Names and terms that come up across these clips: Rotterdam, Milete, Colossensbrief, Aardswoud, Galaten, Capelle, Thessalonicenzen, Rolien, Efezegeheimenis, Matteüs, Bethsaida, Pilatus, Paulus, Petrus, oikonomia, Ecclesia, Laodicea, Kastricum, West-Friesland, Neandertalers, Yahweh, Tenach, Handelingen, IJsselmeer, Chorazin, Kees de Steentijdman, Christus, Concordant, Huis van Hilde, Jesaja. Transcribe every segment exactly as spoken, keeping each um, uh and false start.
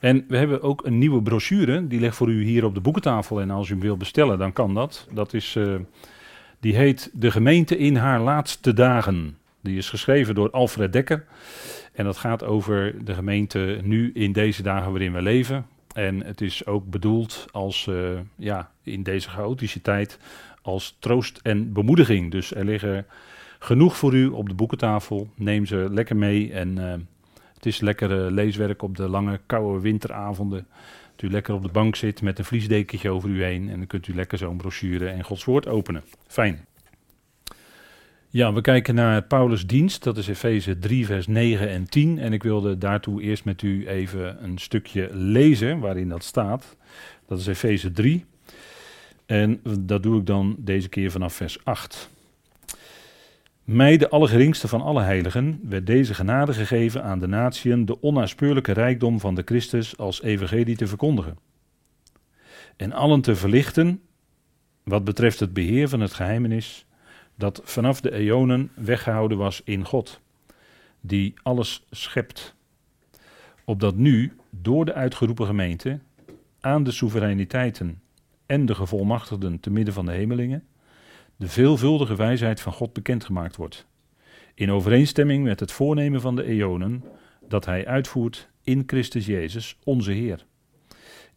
En we hebben ook een nieuwe brochure, die ligt voor u hier op de boekentafel. En als u hem wilt bestellen, dan kan dat. Dat is, uh, die heet De Gemeente in haar laatste dagen. Die is geschreven door Alfred Dekker. En dat gaat over de gemeente nu in deze dagen waarin we leven. En het is ook bedoeld als, uh, ja, in deze chaotische tijd, als troost en bemoediging. Dus er liggen genoeg voor u op de boekentafel. Neem ze lekker mee en... Uh, Het is lekker leeswerk op de lange, koude winteravonden. Dat u lekker op de bank zit met een vliesdekentje over u heen. En dan kunt u lekker zo'n brochure en Gods woord openen. Fijn. Ja, we kijken naar Paulus' dienst. Dat is Efeze drie, vers negen en tien. En ik wilde daartoe eerst met u even een stukje lezen waarin dat staat. Dat is Efeze drie. En dat doe ik dan deze keer vanaf vers acht. Mij, de allergeringste van alle heiligen, werd deze genade gegeven aan de natieën de onnaspeurlijke rijkdom van de Christus als evangelie te verkondigen. En allen te verlichten wat betreft het beheer van het geheimenis dat vanaf de eonen weggehouden was in God, die alles schept. Opdat nu, door de uitgeroepen gemeente, aan de soevereiniteiten en de gevolmachtigden te midden van de hemelingen, de veelvuldige wijsheid van God bekendgemaakt wordt, in overeenstemming met het voornemen van de eonen, dat hij uitvoert in Christus Jezus, onze Heer,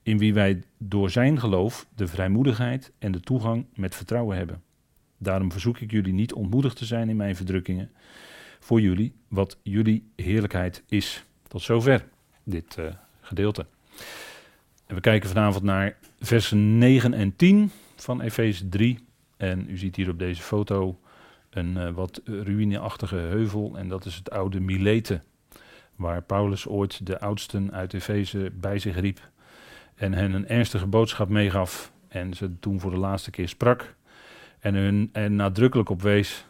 in wie wij door zijn geloof de vrijmoedigheid en de toegang met vertrouwen hebben. Daarom verzoek ik jullie niet ontmoedigd te zijn in mijn verdrukkingen voor jullie, wat jullie heerlijkheid is. Tot zover dit uh, gedeelte. En we kijken vanavond naar versen negen en tien van Efeze drie. En u ziet hier op deze foto een uh, wat ruïneachtige heuvel. En dat is het oude Milete, waar Paulus ooit de oudsten uit Efeze bij zich riep. En hen een ernstige boodschap meegaf. En ze toen voor de laatste keer sprak. En hun er nadrukkelijk op wees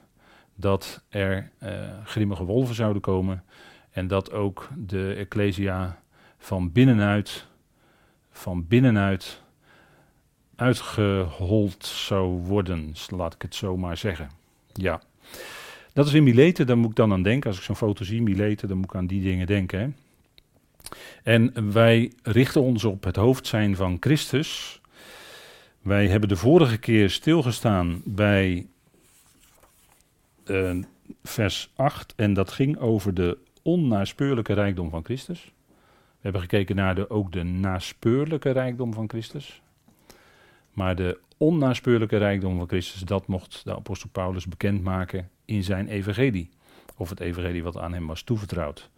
dat er uh, grimmige wolven zouden komen. En dat ook de Ecclesia van binnenuit, van binnenuit... uitgehold zou worden, laat ik het zo maar zeggen. Ja, dat is in Milete, daar moet ik dan aan denken. Als ik zo'n foto zie, Milete, dan moet ik aan die dingen denken. Hè? En wij richten ons op het hoofd zijn van Christus. Wij hebben de vorige keer stilgestaan bij uh, vers acht. En dat ging over de onnaspeurlijke rijkdom van Christus. We hebben gekeken naar de, ook de naspeurlijke rijkdom van Christus. Maar de onnaspeurlijke rijkdom van Christus, dat mocht de apostel Paulus bekendmaken in zijn evangelie. Of het evangelie wat aan hem was toevertrouwd.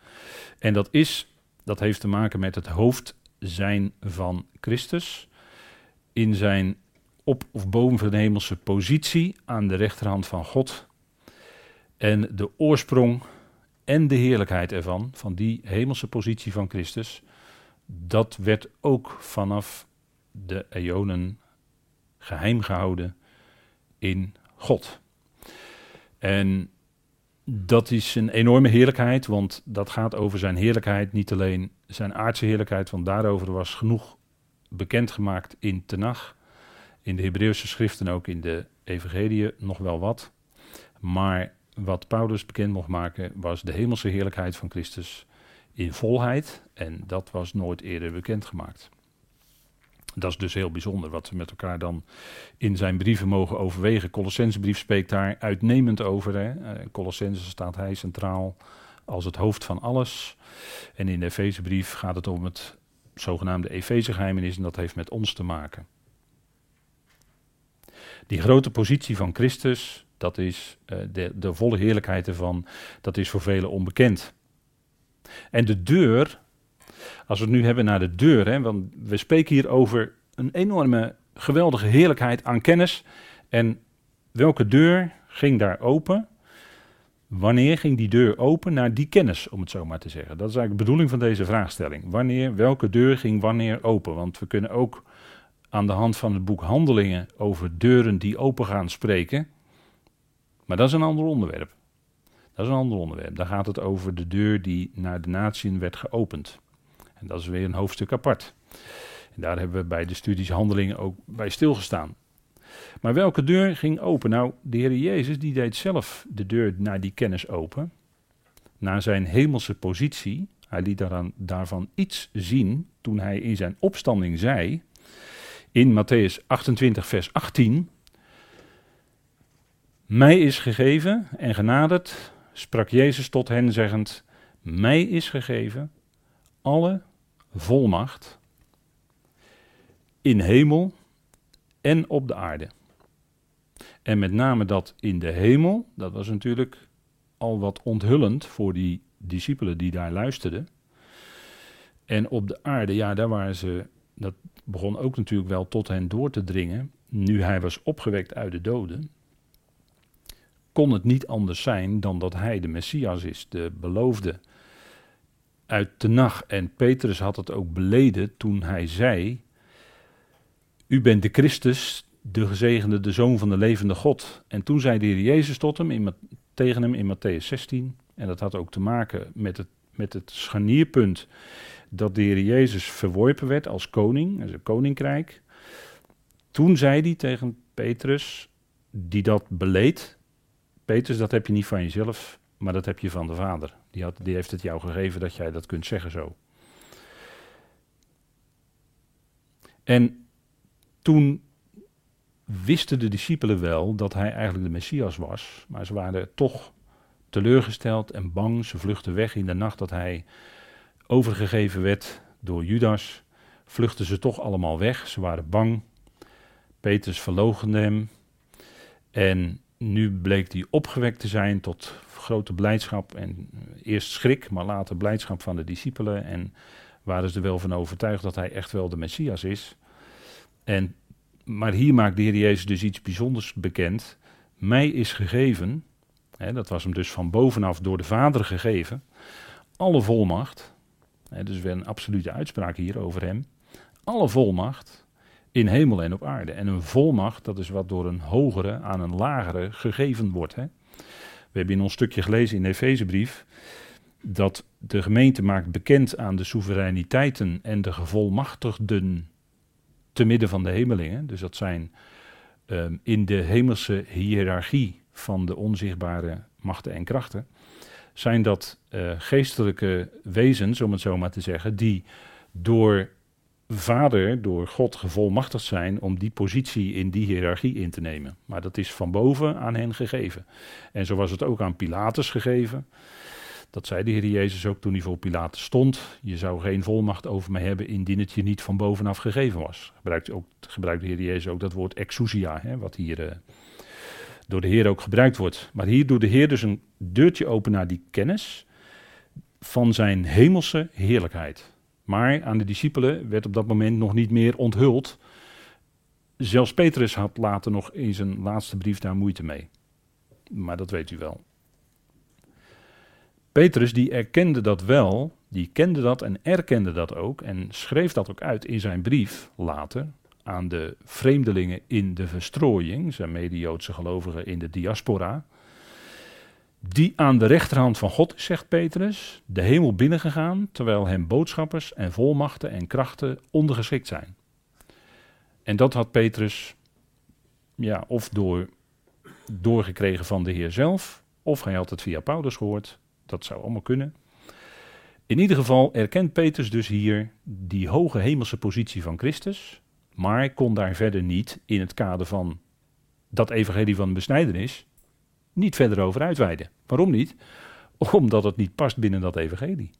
En dat is, dat heeft te maken met het hoofd zijn van Christus. In zijn op- of bovenhemelse positie aan de rechterhand van God. En de oorsprong en de heerlijkheid ervan, van die hemelse positie van Christus, dat werd ook vanaf de eonen geheim gehouden in God. En dat is een enorme heerlijkheid, want dat gaat over zijn heerlijkheid, niet alleen zijn aardse heerlijkheid, want daarover was genoeg bekendgemaakt in Tenach, in de Hebreeuwse schriften, ook in de Evangelie nog wel wat. Maar wat Paulus bekend mocht maken was de hemelse heerlijkheid van Christus in volheid, en dat was nooit eerder bekendgemaakt. Dat is dus heel bijzonder wat we met elkaar dan in zijn brieven mogen overwegen. Colossensbrief spreekt daar uitnemend over. Hè? Colossensen staat hij centraal als het hoofd van alles. En in de Efezebrief gaat het om het zogenaamde Efezegeheimenis en dat heeft met ons te maken. Die grote positie van Christus, dat is uh, de, de volle heerlijkheid ervan, dat is voor velen onbekend. En de deur... Als we het nu hebben naar de deur, hè, want we spreken hier over een enorme, geweldige heerlijkheid aan kennis. En welke deur ging daar open? Wanneer ging die deur open naar die kennis, om het zo maar te zeggen? Dat is eigenlijk de bedoeling van deze vraagstelling. Wanneer, welke deur ging wanneer open? Want we kunnen ook aan de hand van het boek Handelingen over deuren die open gaan spreken. Maar dat is een ander onderwerp. Dat is een ander onderwerp. Daar gaat het over de deur die naar de natieën werd geopend. En dat is weer een hoofdstuk apart. En daar hebben we bij de studies Handelingen ook bij stilgestaan. Maar welke deur ging open? Nou, de Heer Jezus die deed zelf de deur naar die kennis open. Naar zijn hemelse positie. Hij liet daaraan, daarvan iets zien toen hij in zijn opstanding zei, in Matteüs achtentwintig vers achttien, mij is gegeven en genaderd, sprak Jezus tot hen zeggend, mij is gegeven alle volmacht in hemel en op de aarde. En met name dat in de hemel, dat was natuurlijk al wat onthullend voor die discipelen die daar luisterden. En op de aarde, ja, daar waren ze, dat begon ook natuurlijk wel tot hen door te dringen. Nu hij was opgewekt uit de doden, kon het niet anders zijn dan dat hij de Messias is, de beloofde. Uit Tenach, en Petrus had het ook beleden toen hij zei, u bent de Christus, de gezegende, de Zoon van de levende God. En toen zei de Heer Jezus tot hem, in, tegen hem in Matteüs zestien, en dat had ook te maken met het, met het scharnierpunt dat de Heer Jezus verworpen werd als koning, als een koninkrijk. Toen zei hij tegen Petrus, die dat beleed, Petrus, dat heb je niet van jezelf, maar dat heb je van de Vader. Die, had, die heeft het jou gegeven dat jij dat kunt zeggen zo. En toen wisten de discipelen wel dat hij eigenlijk de Messias was, maar ze waren toch teleurgesteld en bang. Ze vluchtten weg in de nacht dat hij overgegeven werd door Judas. Vluchtten ze toch allemaal weg, ze waren bang. Petrus verloochende hem en nu bleek hij opgewekt te zijn tot grote blijdschap en eerst schrik, maar later blijdschap van de discipelen. En waren ze er wel van overtuigd dat hij echt wel de Messias is. En, maar hier maakt de Heer Jezus dus iets bijzonders bekend. Mij is gegeven, hè, dat was hem dus van bovenaf door de Vader gegeven, alle volmacht, hè, dus weer een absolute uitspraak hier over hem, alle volmacht in hemel en op aarde. En een volmacht, dat is wat door een hogere aan een lagere gegeven wordt. Hè. We hebben in ons stukje gelezen in de Efezebrief dat de gemeente maakt bekend aan de soevereiniteiten en de gevolmachtigden te midden van de hemelingen. Dus dat zijn um, in de hemelse hiërarchie van de onzichtbare machten en krachten, zijn dat uh, geestelijke wezens, om het zo maar te zeggen, die door Vader, door God gevolmachtigd zijn om die positie in die hiërarchie in te nemen. Maar dat is van boven aan hen gegeven. En zo was het ook aan Pilatus gegeven. Dat zei de Heer Jezus ook toen hij voor Pilatus stond. Je zou geen volmacht over mij hebben indien het je niet van bovenaf gegeven was. Gebruikt, ook, gebruikt de Heer Jezus ook dat woord exousia, hè, wat hier uh, door de Heer ook gebruikt wordt. Maar hier doet de Heer dus een deurtje open naar die kennis van zijn hemelse heerlijkheid. Maar aan de discipelen werd op dat moment nog niet meer onthuld. Zelfs Petrus had later nog in zijn laatste brief daar moeite mee. Maar dat weet u wel. Petrus die erkende dat wel, die kende dat en erkende dat ook en schreef dat ook uit in zijn brief later aan de vreemdelingen in de verstrooiing, zijn mede-Joodse gelovigen in de diaspora, die aan de rechterhand van God, zegt Petrus, de hemel binnengegaan, terwijl hem boodschappers en volmachten en krachten ondergeschikt zijn. En dat had Petrus, ja, of door, doorgekregen van de Heer zelf, of hij had het via Paulus gehoord. Dat zou allemaal kunnen. In ieder geval erkent Petrus dus hier die hoge hemelse positie van Christus, maar kon daar verder niet in het kader van dat evangelie van de besnijdenis niet verder over uitweiden. Waarom niet? Omdat het niet past binnen dat evangelie.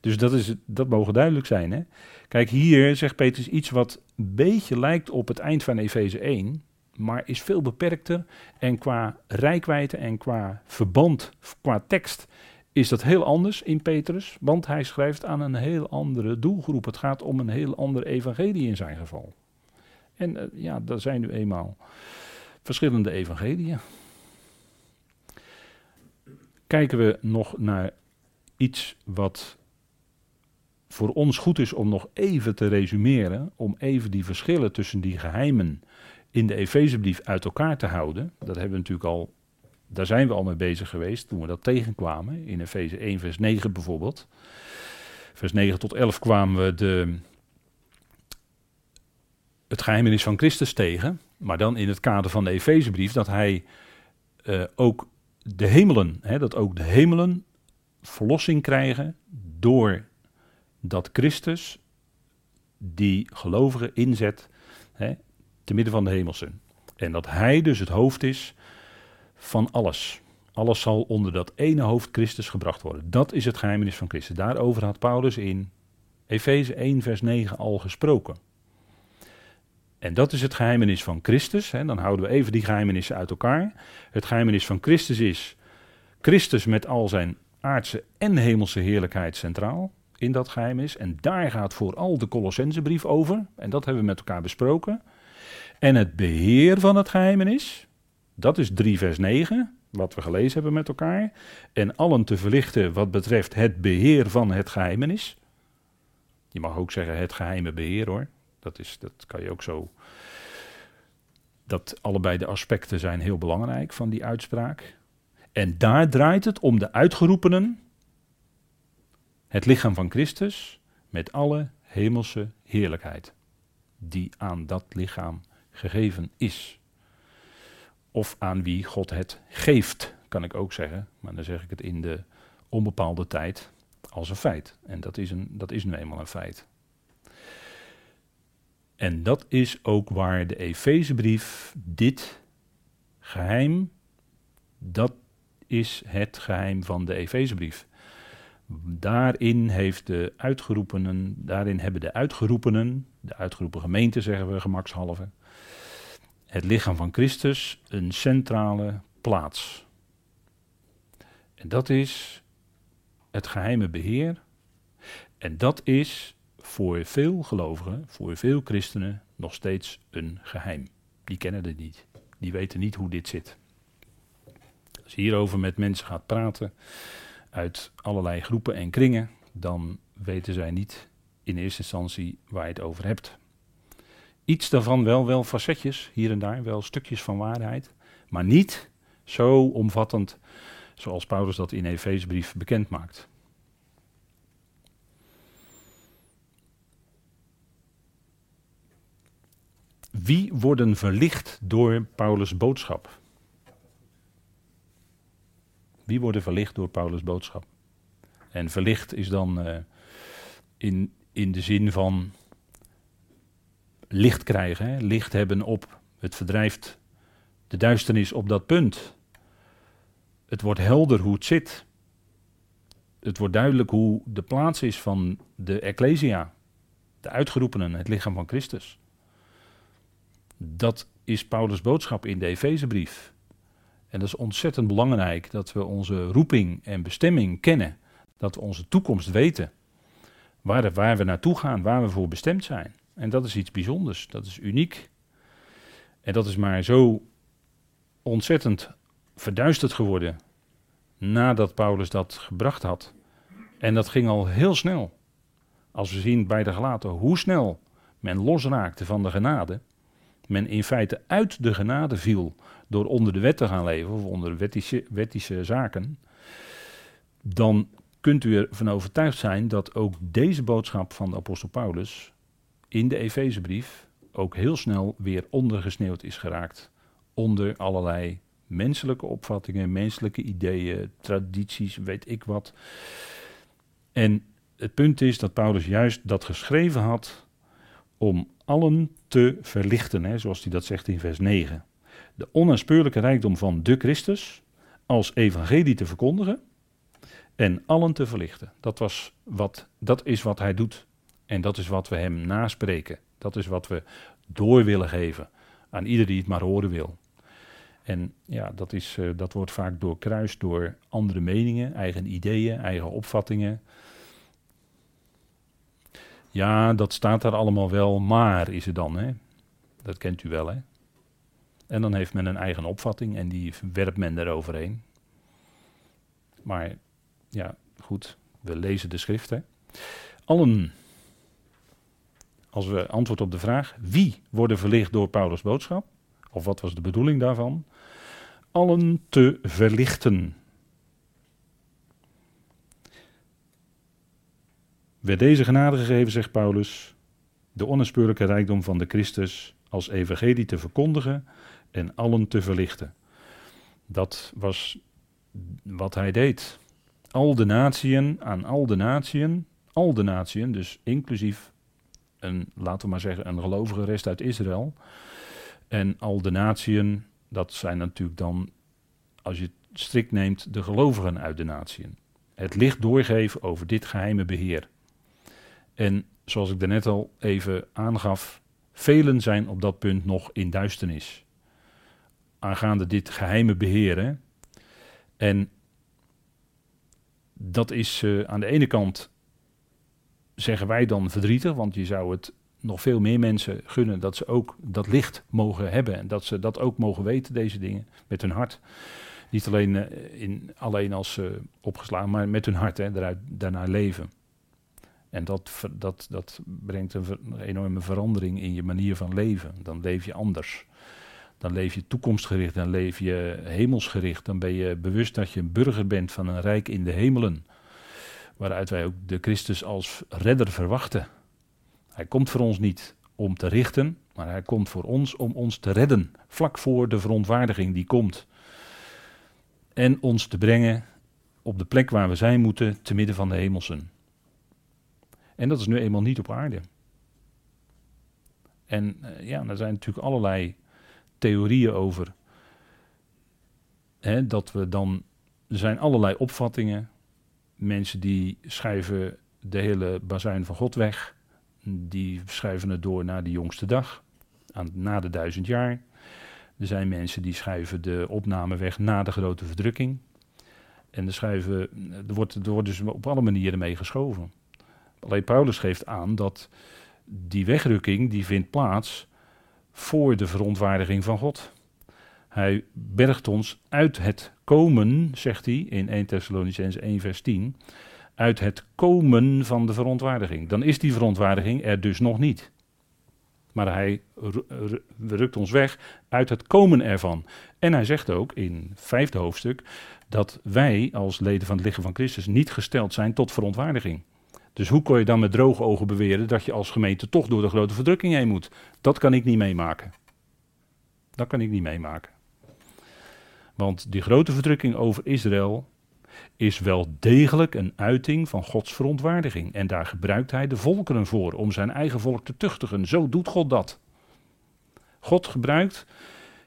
Dus dat, is, dat mogen duidelijk zijn. Hè? Kijk, hier zegt Petrus iets wat een beetje lijkt op het eind van Efeze één, maar is veel beperkter en qua reikwijdte en qua verband, qua tekst, is dat heel anders in Petrus, want hij schrijft aan een heel andere doelgroep. Het gaat om een heel ander evangelie in zijn geval. En uh, ja, dat zijn nu eenmaal verschillende evangeliën. Kijken we nog naar iets wat voor ons goed is om nog even te resumeren, om even die verschillen tussen die geheimen in de Efezebrief uit elkaar te houden. Dat hebben we natuurlijk al, daar zijn we al mee bezig geweest toen we dat tegenkwamen. In Efeze één vers negen bijvoorbeeld. Vers negen tot elf kwamen we de, het geheimenis van Christus tegen, maar dan in het kader van de Efezebrief dat hij uh, ook de hemelen, hè, dat ook de hemelen verlossing krijgen door dat Christus die gelovigen inzet, hè, te midden van de hemelsen. En dat hij dus het hoofd is van alles. Alles zal onder dat ene hoofd Christus gebracht worden. Dat is het geheimenis van Christus. Daarover had Paulus in Efeze één vers negen al gesproken. En dat is het geheimenis van Christus. Hè. Dan houden we even die geheimenissen uit elkaar. Het geheimenis van Christus is Christus met al zijn aardse en hemelse heerlijkheid centraal in dat geheimenis. En daar gaat vooral de Colossensenbrief over. En dat hebben we met elkaar besproken. En het beheer van het geheimenis, dat is drie vers negen, wat we gelezen hebben met elkaar. En allen te verlichten wat betreft het beheer van het geheimenis. Je mag ook zeggen het geheime beheer hoor. Dat is, dat kan je ook zo... Dat allebei de aspecten zijn heel belangrijk van die uitspraak. En daar draait het om de uitgeroepenen, het lichaam van Christus, met alle hemelse heerlijkheid die aan dat lichaam gegeven is. Of aan wie God het geeft, kan ik ook zeggen. Maar dan zeg ik het in de onbepaalde tijd als een feit. En dat is, een, dat is nu eenmaal een feit. En dat is ook waar de Efezebrief dit geheim, dat is het geheim van de Efezebrief. Daarin heeft de uitgeroepenen, daarin hebben de uitgeroepenen, de uitgeroepen gemeente zeggen we gemakshalve, het lichaam van Christus een centrale plaats. En dat is het geheime beheer. En dat is voor veel gelovigen, voor veel christenen nog steeds een geheim. Die kennen het niet. Die weten niet hoe dit zit. Als je hierover met mensen gaat praten uit allerlei groepen en kringen, dan weten zij niet in eerste instantie waar je het over hebt. Iets daarvan wel, wel facetjes hier en daar, wel stukjes van waarheid, maar niet zo omvattend zoals Paulus dat in Efezebrief bekend maakt. Wie worden verlicht door Paulus' boodschap? Wie worden verlicht door Paulus' boodschap? En verlicht is dan uh, in, in de zin van licht krijgen, hè? Licht hebben op, het verdrijft de duisternis op dat punt. Het wordt helder hoe het zit. Het wordt duidelijk hoe de plaats is van de Ecclesia, de uitgeroepenen, het lichaam van Christus. Dat is Paulus' boodschap in de Efezebrief. En dat is ontzettend belangrijk dat we onze roeping en bestemming kennen. Dat we onze toekomst weten. Waar, waar we naartoe gaan, waar we voor bestemd zijn. En dat is iets bijzonders, dat is uniek. En dat is maar zo ontzettend verduisterd geworden nadat Paulus dat gebracht had. En dat ging al heel snel. Als we zien bij de Galaten hoe snel men losraakte van de genade. Men in feite uit de genade viel door onder de wet te gaan leven, of onder wettische, wettische zaken, dan kunt u ervan overtuigd zijn dat ook deze boodschap van de apostel Paulus in de Efezebrief ook heel snel weer ondergesneeuwd is geraakt onder allerlei menselijke opvattingen, menselijke ideeën, tradities, weet ik wat. En het punt is dat Paulus juist dat geschreven had om allen te verlichten, hè, zoals hij dat zegt in vers negen. De onaanspeurlijke rijkdom van de Christus als evangelie te verkondigen en allen te verlichten. Dat, was wat, dat is wat hij doet en dat is wat we hem naspreken. Dat is wat we door willen geven aan ieder die het maar horen wil. En ja, dat, is, uh, dat wordt vaak doorkruist door andere meningen, eigen ideeën, eigen opvattingen. Ja, dat staat daar allemaal wel, maar is het dan, hè? Dat kent u wel, hè? En dan heeft men een eigen opvatting en die werpt men eroverheen. Maar, ja, goed, we lezen de schrift, hè? Allen, als we antwoord op de vraag, wie worden verlicht door Paulus' boodschap? Of wat was de bedoeling daarvan? Allen te verlichten. Werd deze genade gegeven, zegt Paulus, de onaanspeurlijke rijkdom van de Christus als evangelie te verkondigen en allen te verlichten. Dat was wat hij deed. al de natieën, aan al de natieën, al de natieën, dus inclusief een, laten we maar zeggen, een gelovige rest uit Israël. En al de natieën, dat zijn natuurlijk dan, als je het strikt neemt, de gelovigen uit de natieën. Het licht doorgeven over dit geheime beheer. En zoals ik daarnet al even aangaf, velen zijn op dat punt nog in duisternis. Aangaande dit geheime beheer. Hè? En dat is uh, aan de ene kant, zeggen wij dan, verdrietig, want je zou het nog veel meer mensen gunnen dat ze ook dat licht mogen hebben en dat ze dat ook mogen weten, deze dingen, met hun hart. Niet alleen, uh, in, alleen als uh, opgeslagen, maar met hun hart, hè, daaruit, daarnaar leven. En dat, dat, dat brengt een, ver, een enorme verandering in je manier van leven. Dan leef je anders. Dan leef je toekomstgericht, dan leef je hemelsgericht. Dan ben je bewust dat je een burger bent van een rijk in de hemelen. Waaruit wij ook de Christus als redder verwachten. Hij komt voor ons niet om te richten, maar hij komt voor ons om ons te redden. Vlak voor de verontwaardiging die komt. En ons te brengen op de plek waar we zijn moeten, te midden van de hemelsen. En dat is nu eenmaal niet op aarde. En uh, ja, er zijn natuurlijk allerlei theorieën over. Hè, dat we dan, er zijn allerlei opvattingen. Mensen die schuiven de hele bazuin van God weg. Die schuiven het door naar de jongste dag. Aan, na de duizend jaar. Er zijn mensen die schuiven de opname weg na de grote verdrukking. En er, schuiven, er, wordt, er wordt dus op alle manieren mee geschoven. Alleen Paulus geeft aan dat die wegrukking, die vindt plaats voor de verontwaardiging van God. Hij bergt ons uit het komen, zegt hij in Eerste Thessalonicenzen één vers tien, uit het komen van de verontwaardiging. Dan is die verontwaardiging er dus nog niet. Maar hij rukt ons weg uit het komen ervan. En hij zegt ook in vijfde hoofdstuk dat wij als leden van het lichaam van Christus niet gesteld zijn tot verontwaardiging. Dus hoe kon je dan met droge ogen beweren dat je als gemeente toch door de grote verdrukking heen moet? Dat kan ik niet meemaken. Dat kan ik niet meemaken. Want die grote verdrukking over Israël is wel degelijk een uiting van Gods verontwaardiging. En daar gebruikt hij de volkeren voor om zijn eigen volk te tuchtigen. Zo doet God dat. God gebruikt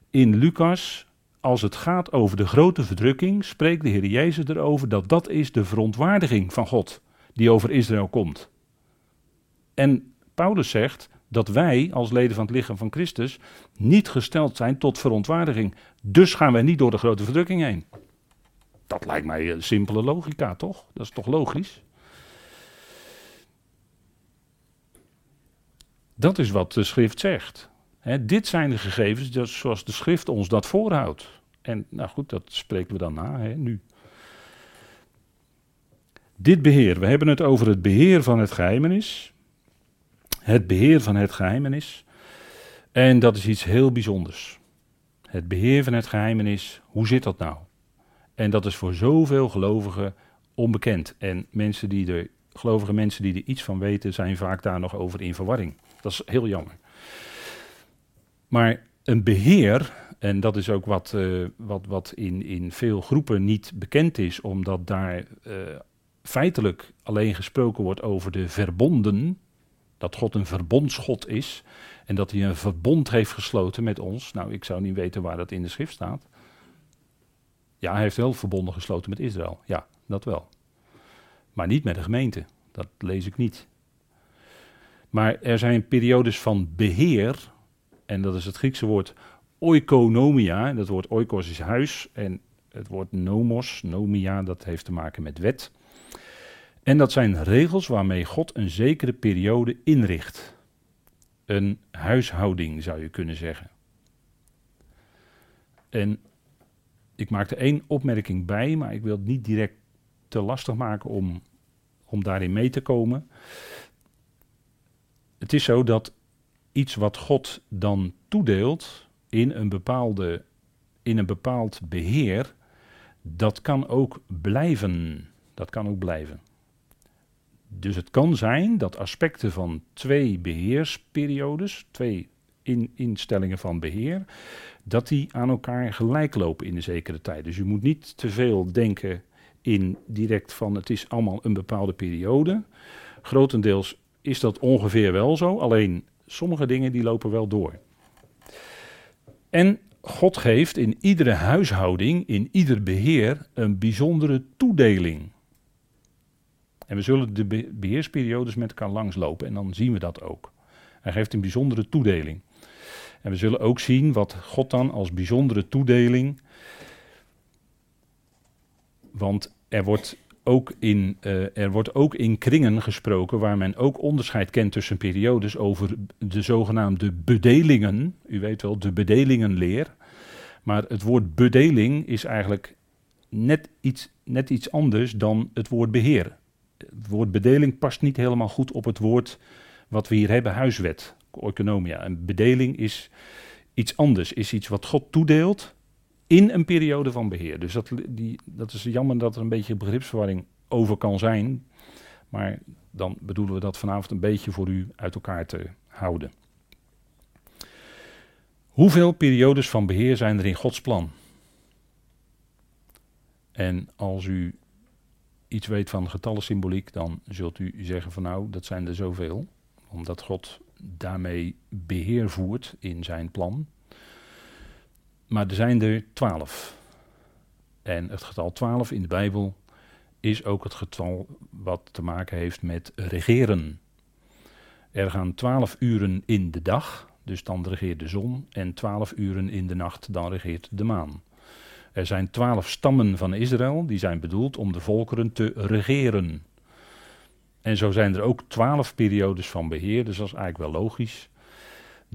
in Lucas, als het gaat over de grote verdrukking, spreekt de Heer Jezus erover dat dat is de verontwaardiging van God die over Israël komt. En Paulus zegt dat wij als leden van het lichaam van Christus niet gesteld zijn tot verontwaardiging. Dus gaan wij niet door de grote verdrukking heen. Dat lijkt mij een simpele logica, toch? Dat is toch logisch? Dat is wat de schrift zegt. Hè, dit zijn de gegevens dus zoals de schrift ons dat voorhoudt. En nou goed, dat spreken we dan na, hè, nu. Dit beheer, we hebben het over het beheer van het geheimenis. Het beheer van het geheimenis. En dat is iets heel bijzonders. Het beheer van het geheimenis, hoe zit dat nou? En dat is voor zoveel gelovigen onbekend. En mensen die er, gelovige mensen die er iets van weten, zijn vaak daar nog over in verwarring. Dat is heel jammer. Maar een beheer, en dat is ook wat, uh, wat, wat in, in veel groepen niet bekend is, omdat daar Uh, feitelijk alleen gesproken wordt over de verbonden, dat God een verbondsgod is en dat hij een verbond heeft gesloten met ons. Nou, ik zou niet weten waar dat in de schrift staat. Ja, hij heeft wel verbonden gesloten met Israël, ja, dat wel. Maar niet met de gemeente, dat lees ik niet. Maar er zijn periodes van beheer, en dat is het Griekse woord oikonomia, en dat woord oikos is huis, en het woord nomos, nomia, dat heeft te maken met wet. En dat zijn regels waarmee God een zekere periode inricht. Een huishouding zou je kunnen zeggen. En ik maak er één opmerking bij, maar ik wil het niet direct te lastig maken om, om daarin mee te komen. Het is zo dat iets wat God dan toedeelt in een, bepaalde, in een bepaald beheer, dat kan ook blijven. Dat kan ook blijven. Dus het kan zijn dat aspecten van twee beheersperiodes, twee in, instellingen van beheer, dat die aan elkaar gelijk lopen in een zekere tijd. Dus je moet niet te veel denken indirect van het is allemaal een bepaalde periode. Grotendeels is dat ongeveer wel zo, alleen sommige dingen die lopen wel door. En God geeft in iedere huishouding, in ieder beheer, een bijzondere toedeling. En we zullen de be- beheersperiodes met elkaar langslopen en dan zien we dat ook. Hij geeft een bijzondere toedeling. En we zullen ook zien wat God dan als bijzondere toedeling... Want er wordt ook in, uh, er wordt ook in kringen gesproken waar men ook onderscheid kent tussen periodes over de zogenaamde bedelingen. U weet wel, de bedelingenleer. Maar het woord bedeling is eigenlijk net iets, net iets anders dan het woord beheer. Het woord bedeling past niet helemaal goed op het woord wat we hier hebben, huiswet, oikonomia. Een bedeling is iets anders, is iets wat God toedeelt in een periode van beheer. Dus dat, die, dat is jammer dat er een beetje begripsverwarring over kan zijn. Maar dan bedoelen we dat vanavond een beetje voor u uit elkaar te houden. Hoeveel periodes van beheer zijn er in Gods plan? En als u iets weet van getallensymboliek, dan zult u zeggen van nou, dat zijn er zoveel. Omdat God daarmee beheer voert in zijn plan. Maar er zijn er twaalf. En het getal twaalf in de Bijbel is ook het getal wat te maken heeft met regeren. Er gaan twaalf uren in de dag, dus dan regeert de zon. En twaalf uren in de nacht, dan regeert de maan. Er zijn twaalf stammen van Israël, die zijn bedoeld om de volkeren te regeren. En zo zijn er ook twaalf periodes van beheer, dus dat is eigenlijk wel logisch.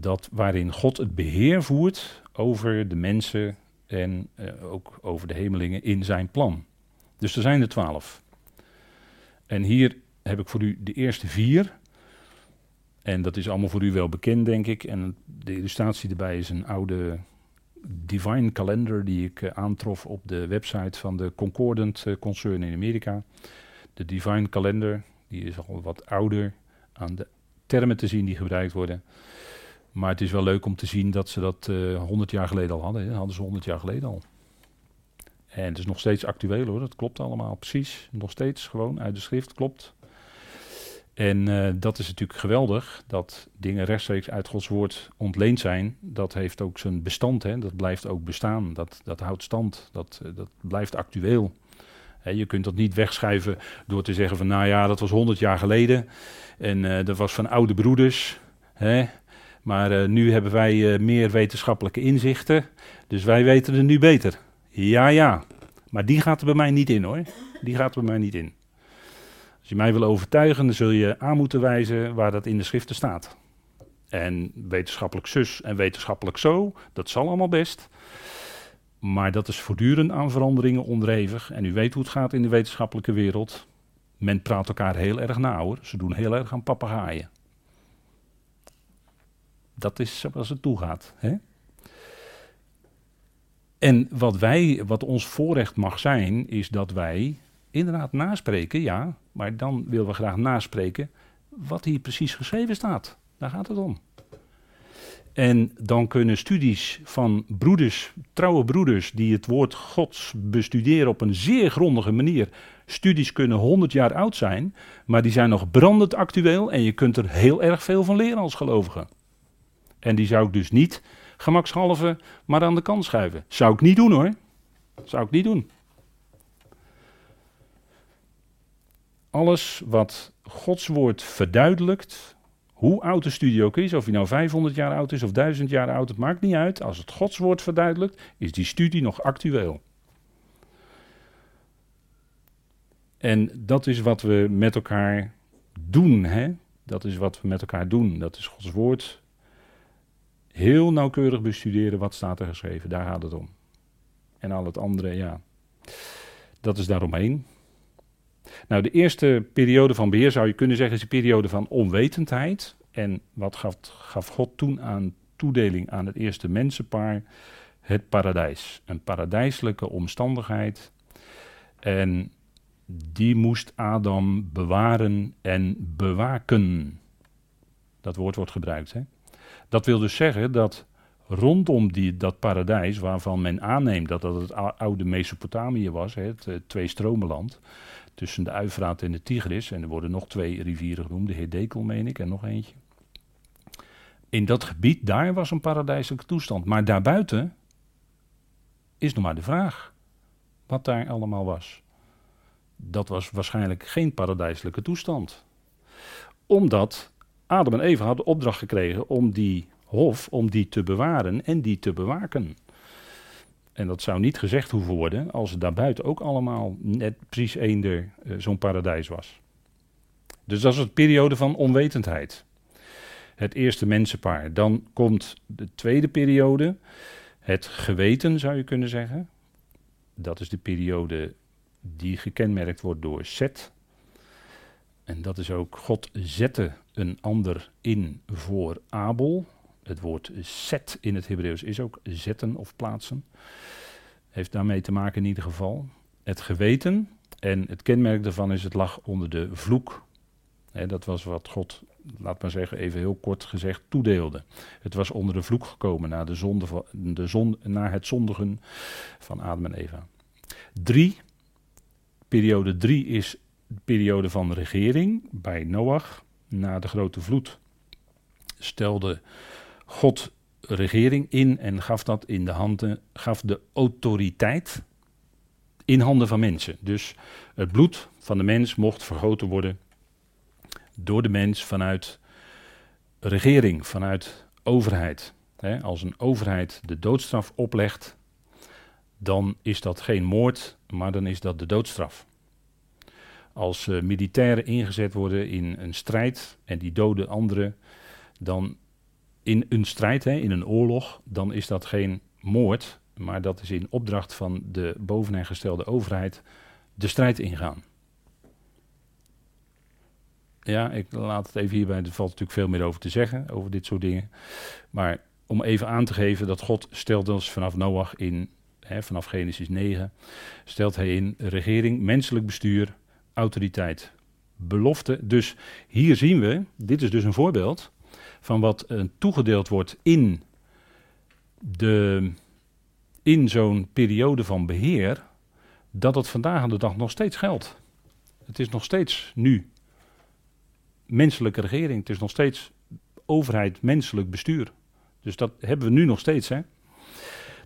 Dat waarin God het beheer voert over de mensen en eh, ook over de hemelingen in zijn plan. Dus er zijn er twaalf. En hier heb ik voor u de eerste vier. En dat is allemaal voor u wel bekend, denk ik. En de illustratie erbij is een oude Divine Calendar die ik uh, aantrof op de website van de Concordant uh, concern in Amerika. De Divine Calendar, die is al wat ouder aan de termen te zien die gebruikt worden. Maar het is wel leuk om te zien dat ze dat uh, honderd jaar geleden al hadden. Hè? Hadden ze honderd jaar geleden al. En het is nog steeds actueel hoor, dat klopt allemaal precies. Nog steeds gewoon uit de schrift, klopt. En uh, dat is natuurlijk geweldig, dat dingen rechtstreeks uit Gods woord ontleend zijn. Dat heeft ook zijn bestand, hè? Dat blijft ook bestaan, dat, dat houdt stand, dat, uh, dat blijft actueel. Hè, je kunt dat niet wegschuiven door te zeggen van nou ja, dat was honderd jaar geleden. En uh, dat was van oude broeders, hè? Maar uh, nu hebben wij uh, meer wetenschappelijke inzichten, dus wij weten het nu beter. Ja, ja, maar die gaat er bij mij niet in hoor, die gaat er bij mij niet in. Als je mij wil overtuigen, dan zul je aan moeten wijzen waar dat in de schriften staat. En wetenschappelijk zus en wetenschappelijk zo, dat zal allemaal best. Maar dat is voortdurend aan veranderingen onderhevig. En u weet hoe het gaat in de wetenschappelijke wereld. Men praat elkaar heel erg na hoor, ze doen heel erg aan papegaaien. Dat is zoals het toegaat. Hè? En wat, wij, wat ons voorrecht mag zijn, is dat wij inderdaad naspreken, ja, maar dan willen we graag naspreken wat hier precies geschreven staat. Daar gaat het om. En dan kunnen studies van broeders, trouwe broeders, die het woord Gods bestuderen op een zeer grondige manier. Studies kunnen honderd jaar oud zijn, maar die zijn nog brandend actueel en je kunt er heel erg veel van leren als gelovige. En die zou ik dus niet gemakshalve maar aan de kant schuiven. Zou ik niet doen hoor. Zou ik niet doen. Alles wat Gods woord verduidelijkt, hoe oud de studie ook is, of hij nou vijfhonderd jaar oud is of duizend jaar oud, het maakt niet uit. Als het Gods woord verduidelijkt, is die studie nog actueel. En dat is wat we met elkaar doen. Hè? Dat is wat we met elkaar doen. Dat is Gods woord. Heel nauwkeurig bestuderen wat staat er geschreven, daar gaat het om. En al het andere, ja, dat is daaromheen. Nou, de eerste periode van beheer zou je kunnen zeggen is een periode van onwetendheid. En wat gaf, gaf God toen aan toedeling aan het eerste mensenpaar? Het paradijs. Een paradijselijke omstandigheid. En die moest Adam bewaren en bewaken. Dat woord wordt gebruikt, hè. Dat wil dus zeggen dat rondom die, dat paradijs waarvan men aanneemt dat dat het oude Mesopotamië was, hè, het, het tweestromenland, tussen de Uifraat en de Tigris, en er worden nog twee rivieren genoemd, de Hedekel meen ik en nog eentje. In dat gebied, daar was een paradijselijke toestand, maar daarbuiten is nog maar de vraag wat daar allemaal was. Dat was waarschijnlijk geen paradijselijke toestand. Omdat Adam en Eva hadden opdracht gekregen om die hof, om die te bewaren en die te bewaken. En dat zou niet gezegd hoeven worden als het daarbuiten ook allemaal net precies eender uh, zo'n paradijs was. Dus dat is een periode van onwetendheid. Het eerste mensenpaar. Dan komt de tweede periode, het geweten zou je kunnen zeggen. Dat is de periode die gekenmerkt wordt door Zet. En dat is ook, God zette een ander in voor Abel. Het woord zet in het Hebreeuws is ook zetten of plaatsen. Heeft daarmee te maken in ieder geval. Het geweten en het kenmerk daarvan is het lag onder de vloek. Hè, dat was wat God, laat maar zeggen, even heel kort gezegd, toedeelde. Het was onder de vloek gekomen na, de zonde van, de zon, na het zondigen van Adam en Eva. Drie, periode drie is de periode van regering bij Noach na de grote vloed. Stelde God regering in en gaf dat in de handen, gaf de autoriteit in handen van mensen. Dus het bloed van de mens mocht vergoten worden door de mens vanuit regering, vanuit overheid. He, als een overheid de doodstraf oplegt, dan is dat geen moord, maar dan is dat de doodstraf. Als uh, militairen ingezet worden in een strijd en die doden anderen, dan in een strijd, hè, in een oorlog, dan is dat geen moord, maar dat is in opdracht van de bovenaan gestelde overheid de strijd ingaan. Ja, ik laat het even hierbij, er valt natuurlijk veel meer over te zeggen, over dit soort dingen. Maar om even aan te geven dat God stelt ons vanaf Noach in, hè, vanaf Genesis negen, stelt hij in regering, menselijk bestuur, autoriteit, belofte. Dus hier zien we, dit is dus een voorbeeld van wat uh, toegedeeld wordt in, de, in zo'n periode van beheer, dat het vandaag aan de dag nog steeds geldt. Het is nog steeds nu menselijke regering, het is nog steeds overheid, menselijk bestuur. Dus dat hebben we nu nog steeds. Hè?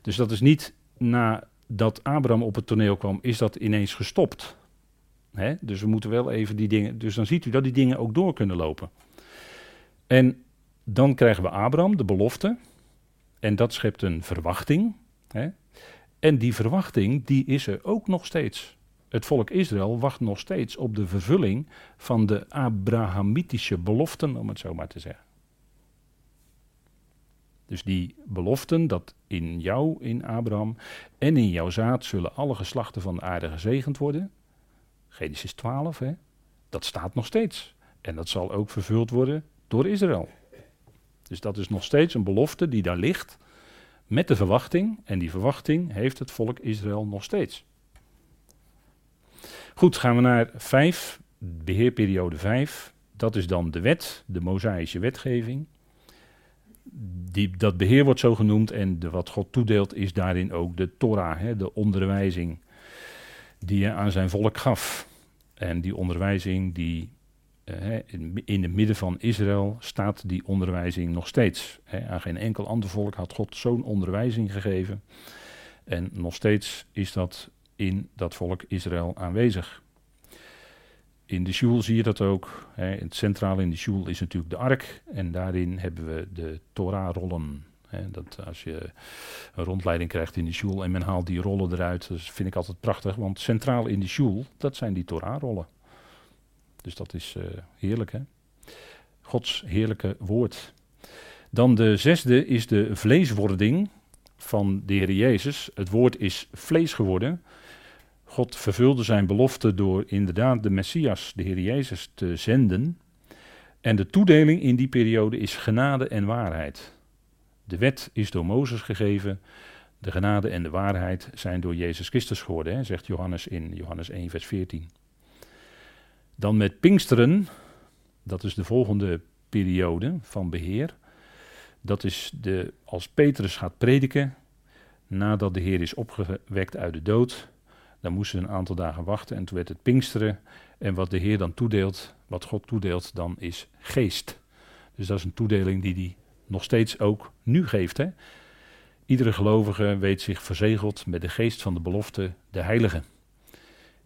Dus dat is niet nadat Abraham op het toneel kwam, is dat ineens gestopt. Hè? Dus we moeten wel even die dingen, dus dan ziet u dat die dingen ook door kunnen lopen. En dan krijgen we Abraham, de belofte, en dat schept een verwachting. Hè? En die verwachting, die is er ook nog steeds. Het volk Israël wacht nog steeds op de vervulling van de Abrahamitische beloften, om het zo maar te zeggen. Dus die beloften, dat in jou, in Abraham, en in jouw zaad zullen alle geslachten van de aarde gezegend worden. Genesis twaalf, hè? Dat staat nog steeds. En dat zal ook vervuld worden door Israël. Dus dat is nog steeds een belofte die daar ligt met de verwachting. En die verwachting heeft het volk Israël nog steeds. Goed, gaan we naar vijf, beheerperiode vijf. Dat is dan de wet, de Mosaïsche wetgeving. Die, dat beheer wordt zo genoemd en de, wat God toedeelt is daarin ook de Torah, hè, de onderwijzing die hij aan zijn volk gaf. En die onderwijzing die... in het midden van Israël staat die onderwijzing nog steeds. Aan geen enkel ander volk had God zo'n onderwijzing gegeven. En nog steeds is dat in dat volk Israël aanwezig. In de sjoel zie je dat ook. Het centrale in de sjoel is natuurlijk de ark. En daarin hebben we de Torah-rollen. Dat als je een rondleiding krijgt in de sjoel en men haalt die rollen eruit, dat vind ik altijd prachtig. Want centraal in de sjoel, dat zijn die Torah-rollen. Dus dat is uh, heerlijk, hè? Gods heerlijke woord. Dan de zesde is de vleeswording van de Heer Jezus. Het woord is vlees geworden. God vervulde zijn belofte door inderdaad de Messias, de Heer Jezus, te zenden. En de toedeling in die periode is genade en waarheid. De wet is door Mozes gegeven. De genade en de waarheid zijn door Jezus Christus geworden, hè? Zegt Johannes in Johannes één vers veertien. Dan met Pinksteren, dat is de volgende periode van beheer. Dat is de, als Petrus gaat prediken, nadat de Heer is opgewekt uit de dood, dan moesten ze een aantal dagen wachten en toen werd het Pinksteren. En wat de Heer dan toedeelt, wat God toedeelt, dan is geest. Dus dat is een toedeling die hij nog steeds ook nu geeft. Hè? Iedere gelovige weet zich verzegeld met de geest van de belofte, de heilige.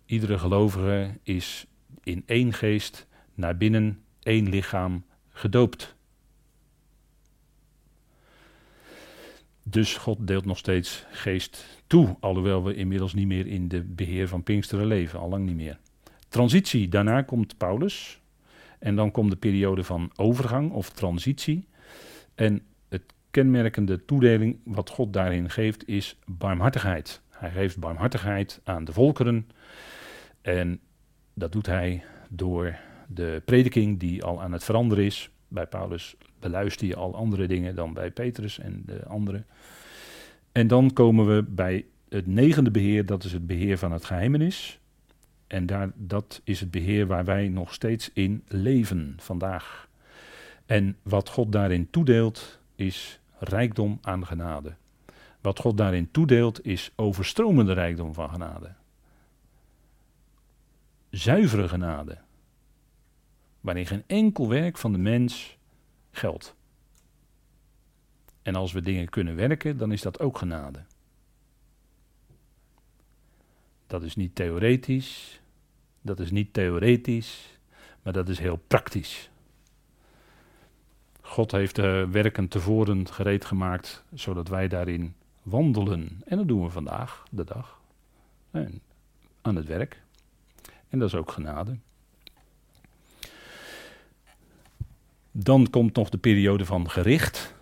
Iedere gelovige is in één geest naar binnen één lichaam gedoopt. Dus God deelt nog steeds geest toe, alhoewel we inmiddels niet meer in de beheer van Pinksteren leven, al lang niet meer. Transitie, daarna komt Paulus en dan komt de periode van overgang of transitie. En het kenmerkende toedeling wat God daarin geeft is barmhartigheid. Hij geeft barmhartigheid aan de volkeren en dat doet hij door de prediking die al aan het veranderen is. Bij Paulus beluister je al andere dingen dan bij Petrus en de anderen. En dan komen we bij het negende beheer, dat is het beheer van het geheimenis. En daar, dat is het beheer waar wij nog steeds in leven vandaag. En wat God daarin toedeelt is rijkdom aan genade. Wat God daarin toedeelt is overstromende rijkdom van genade. Zuivere genade. Waarin geen enkel werk van de mens geldt. En als we dingen kunnen werken, dan is dat ook genade. Dat is niet theoretisch, dat is niet theoretisch, maar dat is heel praktisch. God heeft de werken tevoren gereed gemaakt, zodat wij daarin wandelen. En dat doen we vandaag, de dag, en aan het werk. En dat is ook genade. Dan komt nog de periode van gericht.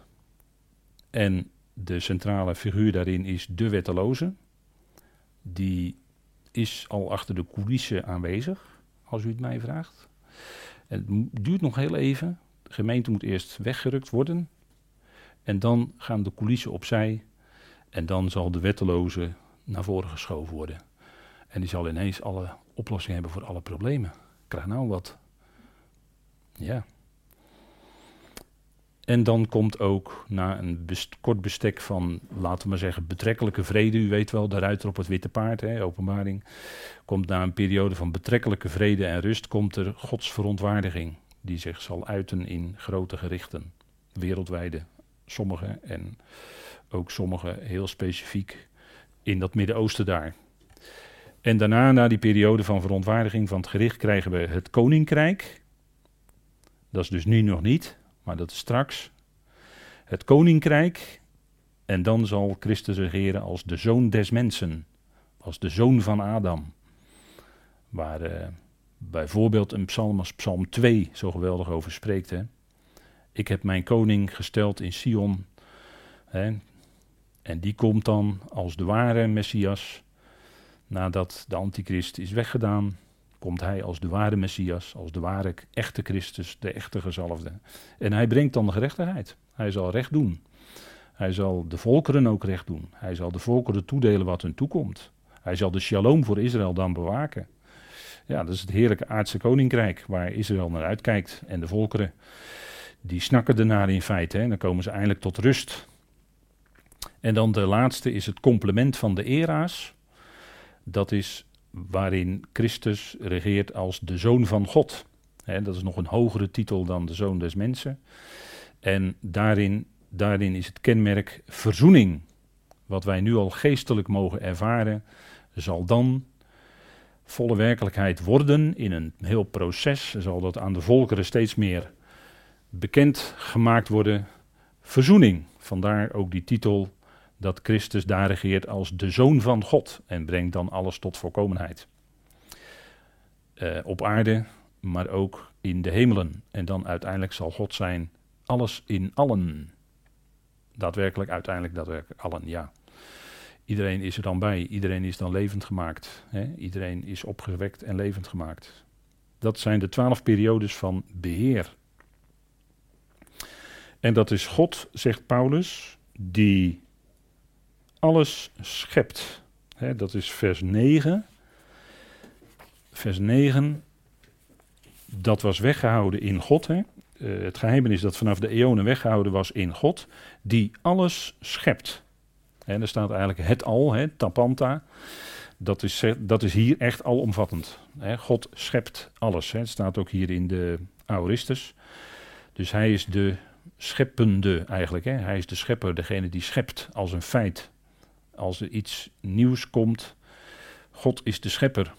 En de centrale figuur daarin is de wetteloze. Die is al achter de coulissen aanwezig, als u het mij vraagt. Het duurt nog heel even. De gemeente moet eerst weggerukt worden. En dan gaan de coulissen opzij. En dan zal de wetteloze naar voren geschoven worden. En die zal ineens alle oplossingen hebben voor alle problemen. Krijg nou wat. Ja. En dan komt ook na een best, kort bestek van, laten we maar zeggen, betrekkelijke vrede. U weet wel, de ruiter op het witte paard, hè, openbaring. Komt na een periode van betrekkelijke vrede en rust, komt er Gods verontwaardiging. Die zich zal uiten in grote gerichten. Wereldwijde, sommige en ook sommige heel specifiek in dat Midden-Oosten daar. En daarna, na die periode van verontwaardiging van het gericht, krijgen we het koninkrijk. Dat is dus nu nog niet. Maar dat is straks het koninkrijk en dan zal Christus regeren als de zoon des mensen, als de zoon van Adam. Waar uh, bijvoorbeeld een psalm als psalm twee zo geweldig over spreekt. Hè? Ik heb mijn koning gesteld in Sion, hè? En die komt dan als de ware Messias. Nadat de antichrist is weggedaan, komt hij als de ware Messias, als de ware echte Christus, de echte gezalfde. En hij brengt dan de gerechtigheid. Hij zal recht doen. Hij zal de volkeren ook recht doen. Hij zal de volkeren toedelen wat hun toekomt. Hij zal de shalom voor Israël dan bewaken. Ja, dat is het heerlijke aardse koninkrijk waar Israël naar uitkijkt. En de volkeren, die snakken ernaar in feite. Hè. Dan komen ze eindelijk tot rust. En dan de laatste is het complement van de era's. Dat is waarin Christus regeert als de Zoon van God. He, dat is nog een hogere titel dan de Zoon des Mensen. En daarin, daarin is het kenmerk verzoening. Wat wij nu al geestelijk mogen ervaren, zal dan volle werkelijkheid worden in een heel proces. Zal dat aan de volkeren steeds meer bekend gemaakt worden. Verzoening, vandaar ook die titel. Dat Christus daar regeert als de Zoon van God en brengt dan alles tot volkomenheid. Uh, op aarde, maar ook in de hemelen. En dan uiteindelijk zal God zijn alles in allen. Daadwerkelijk, uiteindelijk, daadwerkelijk allen, ja. Iedereen is er dan bij, iedereen is dan levend gemaakt. Hè? Iedereen is opgewekt en levend gemaakt. Dat zijn de twaalf periodes van beheer. En dat is God, zegt Paulus, die alles schept. He, dat is vers negen. Vers negen, dat was weggehouden in God. Hè? uh, het geheimenis dat vanaf de eonen weggehouden was in God, die alles schept. En er staat eigenlijk het al, hè, tapanta. Dat is, dat is hier echt alomvattend. Hè. God schept alles. Hè. Het staat ook hier in de Aoristus. Dus hij is de scheppende eigenlijk. Hè. Hij is de schepper, degene die schept als een feit. Als er iets nieuws komt, God is de schepper.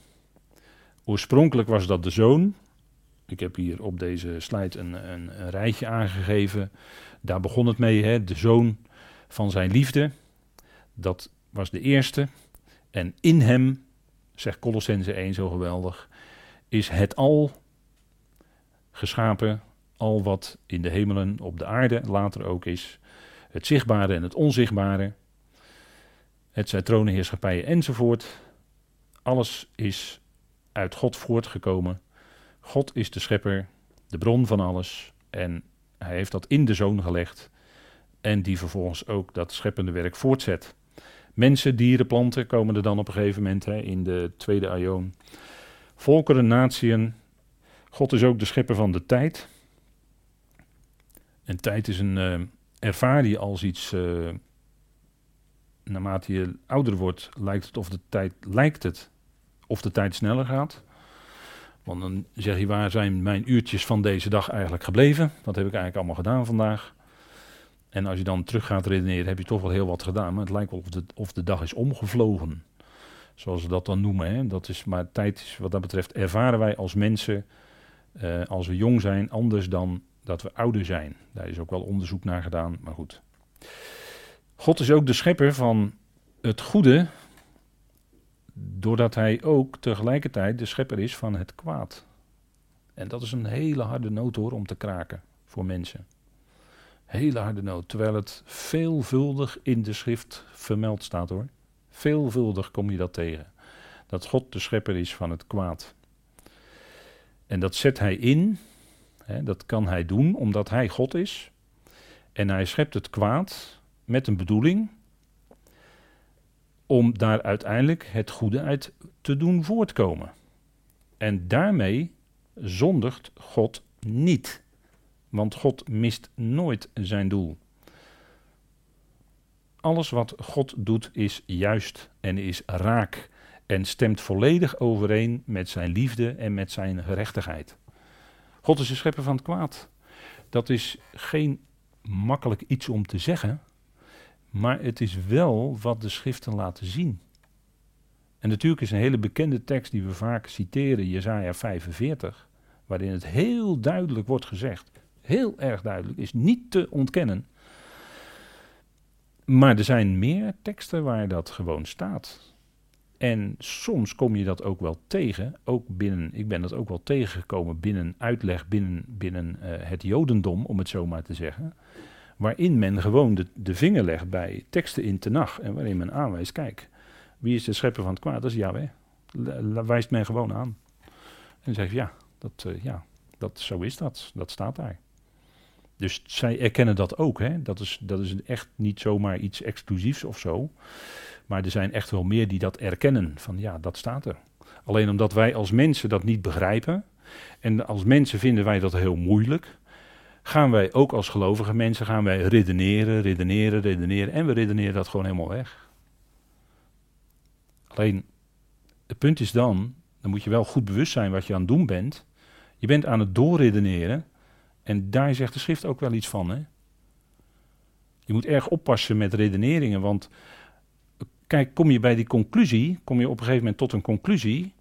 Oorspronkelijk was dat de zoon. Ik heb hier op deze slide een, een, een rijtje aangegeven. Daar begon het mee, hè. De zoon van zijn liefde. Dat was de eerste. En in hem, zegt Colossenzen één zo geweldig, is het al geschapen, al wat in de hemelen, op de aarde later ook is. Het zichtbare en het onzichtbare. Het zijn tronen, heerschappijen enzovoort. Alles is uit God voortgekomen. God is de schepper, de bron van alles. En hij heeft dat in de zoon gelegd. En die vervolgens ook dat scheppende werk voortzet. Mensen, dieren, planten komen er dan op een gegeven moment, hè, in de tweede aion. Volkeren, natieën. God is ook de schepper van de tijd. En tijd is een, uh, ervaar je als iets, uh, naarmate je ouder wordt, lijkt het, of de tijd, lijkt het of de tijd sneller gaat. Want dan zeg je, waar zijn mijn uurtjes van deze dag eigenlijk gebleven? Wat heb ik eigenlijk allemaal gedaan vandaag? En als je dan terug gaat redeneren, heb je toch wel heel wat gedaan. Maar het lijkt wel of de, of de dag is omgevlogen. Zoals we dat dan noemen. Hè? Dat is, maar tijd is, wat dat betreft, ervaren wij als mensen, uh, als we jong zijn, anders dan dat we ouder zijn. Daar is ook wel onderzoek naar gedaan, maar goed. God is ook de schepper van het goede, doordat hij ook tegelijkertijd de schepper is van het kwaad. En dat is een hele harde noot, hoor, om te kraken voor mensen. Hele harde noot, terwijl het veelvuldig in de schrift vermeld staat, hoor. Veelvuldig kom je dat tegen. Dat God de schepper is van het kwaad. En dat zet hij in, hè, dat kan hij doen, omdat hij God is. En hij schept het kwaad met een bedoeling om daar uiteindelijk het goede uit te doen voortkomen. En daarmee zondigt God niet. Want God mist nooit zijn doel. Alles wat God doet is juist en is raak. En stemt volledig overeen met zijn liefde en met zijn gerechtigheid. God is de schepper van het kwaad. Dat is geen makkelijk iets om te zeggen. Maar het is wel wat de schriften laten zien. En natuurlijk is een hele bekende tekst die we vaak citeren, Jesaja vijfenveertig. Waarin het heel duidelijk wordt gezegd. Heel erg duidelijk, is niet te ontkennen. Maar er zijn meer teksten waar dat gewoon staat. En soms kom je dat ook wel tegen, ook binnen, ik ben dat ook wel tegengekomen binnen uitleg, binnen, binnen uh, het Jodendom, om het zo maar te zeggen, waarin men gewoon de, de vinger legt bij teksten in Tenach en waarin men aanwijst, kijk, wie is de schepper van het kwaad? Dat is Yahweh. Wijst men gewoon aan. En zegt, ja, dat, uh, ja, dat, zo is dat, dat staat daar. Dus zij erkennen dat ook. Hè? Dat is, dat is echt niet zomaar iets exclusiefs of zo. Maar er zijn echt wel meer die dat erkennen. Van ja, dat staat er. Alleen omdat wij als mensen dat niet begrijpen. En als mensen vinden wij dat heel moeilijk. Gaan wij ook als gelovige mensen gaan wij redeneren, redeneren, redeneren. En we redeneren dat gewoon helemaal weg. Alleen het punt is dan. Dan moet je wel goed bewust zijn wat je aan het doen bent. Je bent aan het doorredeneren. En daar zegt de schrift ook wel iets van. Hè? Je moet erg oppassen met redeneringen. Want kijk, kom je bij die conclusie, kom je op een gegeven moment tot een conclusie.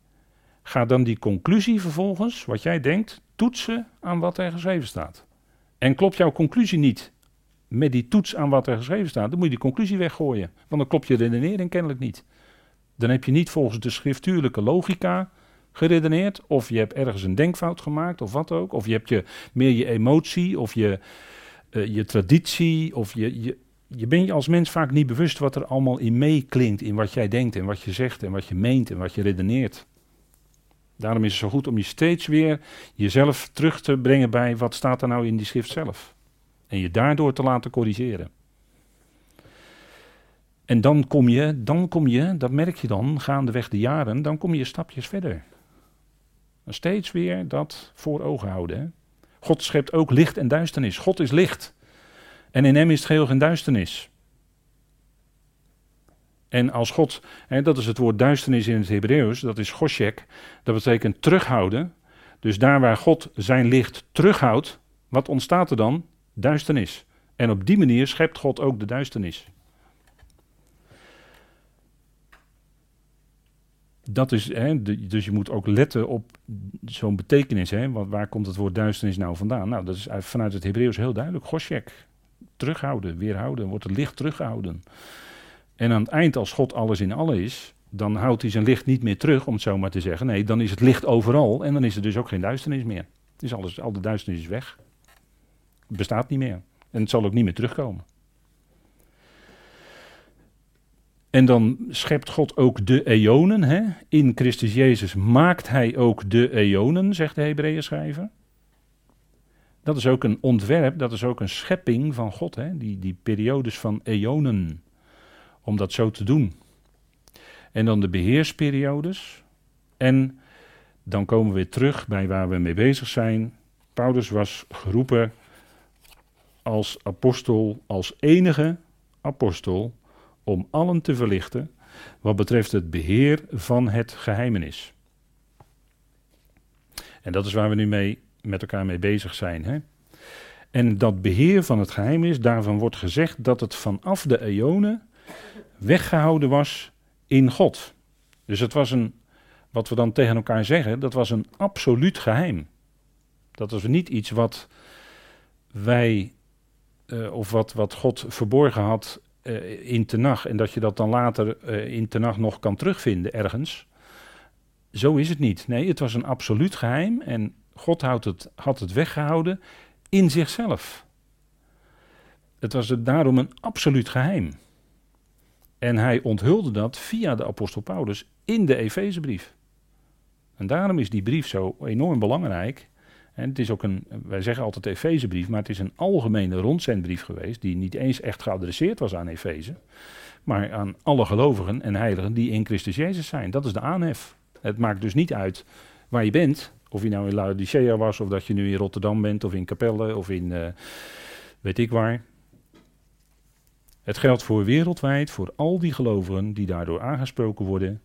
Ga dan die conclusie vervolgens, wat jij denkt, toetsen aan wat er geschreven staat. En klopt jouw conclusie niet met die toets aan wat er geschreven staat, dan moet je die conclusie weggooien. Want dan klopt je redenering kennelijk niet. Dan heb je niet volgens de schriftuurlijke logica geredeneerd, of je hebt ergens een denkfout gemaakt, of wat ook. Of je hebt je, meer je emotie, of je, uh, je traditie, of je, je, je bent je als mens vaak niet bewust wat er allemaal in meeklinkt, in wat jij denkt, en wat je zegt, en wat je meent, en wat je redeneert. Daarom is het zo goed om je steeds weer jezelf terug te brengen bij wat staat er nou in die schrift zelf. En je daardoor te laten corrigeren. En dan kom je, dan kom je, dat merk je dan, gaandeweg de jaren, dan kom je stapjes verder. Steeds weer dat voor ogen houden. Hè? God schept ook licht en duisternis. God is licht. En in hem is het geheel geen duisternis. En als God, hè, dat is het woord duisternis in het Hebreeuws, dat is goshek, dat betekent terughouden. Dus daar waar God zijn licht terughoudt, wat ontstaat er dan? Duisternis. En op die manier schept God ook de duisternis. Dat is, hè, de, dus je moet ook letten op zo'n betekenis. Hè, want waar komt het woord duisternis nou vandaan? Nou, dat is vanuit het Hebreeuws heel duidelijk. Goshek, terughouden, weerhouden, wordt het licht teruggehouden. En aan het eind, als God alles in allen is, dan houdt hij zijn licht niet meer terug, om het zo maar te zeggen. Nee, dan is het licht overal en dan is er dus ook geen duisternis meer. Dus alles, al de duisternis is weg. Het bestaat niet meer. En het zal ook niet meer terugkomen. En dan schept God ook de eonen. Hè? In Christus Jezus maakt hij ook de eonen, zegt de Hebreeënschrijver. Dat is ook een ontwerp, dat is ook een schepping van God. Hè? Die, die periodes van eonen. Om dat zo te doen. En dan de beheersperiodes. En dan komen we weer terug bij waar we mee bezig zijn. Paulus was geroepen als apostel, als enige apostel, om allen te verlichten wat betreft het beheer van het geheimenis. En dat is waar we nu mee, met elkaar mee bezig zijn. Hè? En dat beheer van het geheimenis, daarvan wordt gezegd dat het vanaf de eonen weggehouden was in God. Dus het was een, wat we dan tegen elkaar zeggen, dat was een absoluut geheim. Dat was niet iets wat wij, uh, of wat, wat God verborgen had uh, in Tenach, en dat je dat dan later uh, in Tenach nog kan terugvinden ergens. Zo is het niet. Nee, het was een absoluut geheim en God had het, had het weggehouden in zichzelf. Het was er daarom een absoluut geheim. En hij onthulde dat via de apostel Paulus in de Efezebrief. En daarom is die brief zo enorm belangrijk. En het is ook een, wij zeggen altijd Efezebrief, maar het is een algemene rondzendbrief geweest, die niet eens echt geadresseerd was aan Efeze, maar aan alle gelovigen en heiligen die in Christus Jezus zijn. Dat is de aanhef. Het maakt dus niet uit waar je bent, of je nou in Laodicea was, of dat je nu in Rotterdam bent, of in Capelle, of in uh, weet ik waar. Het geldt voor wereldwijd, voor al die gelovigen die daardoor aangesproken worden.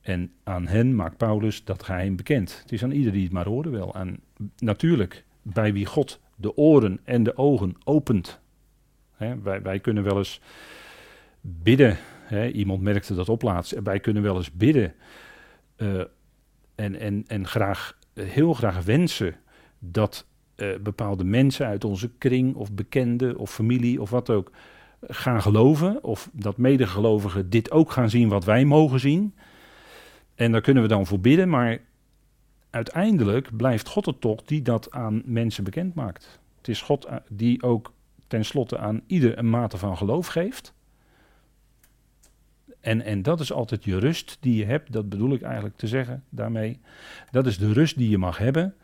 En aan hen maakt Paulus dat geheim bekend. Het is aan ieder die het maar hoorde wel. Aan, natuurlijk, bij wie God de oren en de ogen opent. Hè, wij, wij kunnen wel eens bidden. Hè, iemand merkte dat op laatst. Wij kunnen wel eens bidden. Uh, en en, en graag, heel graag wensen dat uh, bepaalde mensen uit onze kring of bekenden of familie of wat ook gaan geloven, of dat medegelovigen dit ook gaan zien wat wij mogen zien. En daar kunnen we dan voor bidden, maar uiteindelijk blijft God het toch die dat aan mensen bekend maakt. Het is God die ook tenslotte aan ieder een mate van geloof geeft. En, en dat is altijd je rust die je hebt, dat bedoel ik eigenlijk te zeggen daarmee. Dat is de rust die je mag hebben.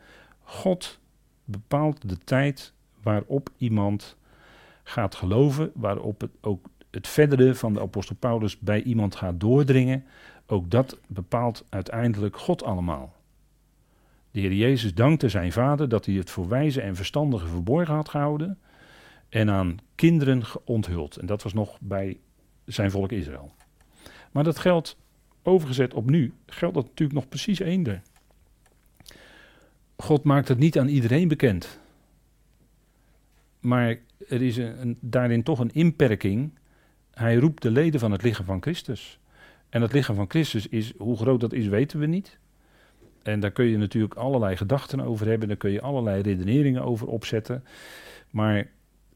God bepaalt de tijd waarop iemand gaat geloven, waarop het ook het verdere van de apostel Paulus bij iemand gaat doordringen. Ook dat bepaalt uiteindelijk God allemaal. De Heer Jezus dankte zijn Vader dat hij het voor wijze en verstandigen verborgen had gehouden en aan kinderen onthuld. En dat was nog bij zijn volk Israël. Maar dat geldt, overgezet op nu, geldt dat natuurlijk nog precies eender. God maakt het niet aan iedereen bekend. Maar er is een, een, daarin toch een inperking. Hij roept de leden van het lichaam van Christus. En het lichaam van Christus is, hoe groot dat is, weten we niet. En daar kun je natuurlijk allerlei gedachten over hebben. Daar kun je allerlei redeneringen over opzetten. Maar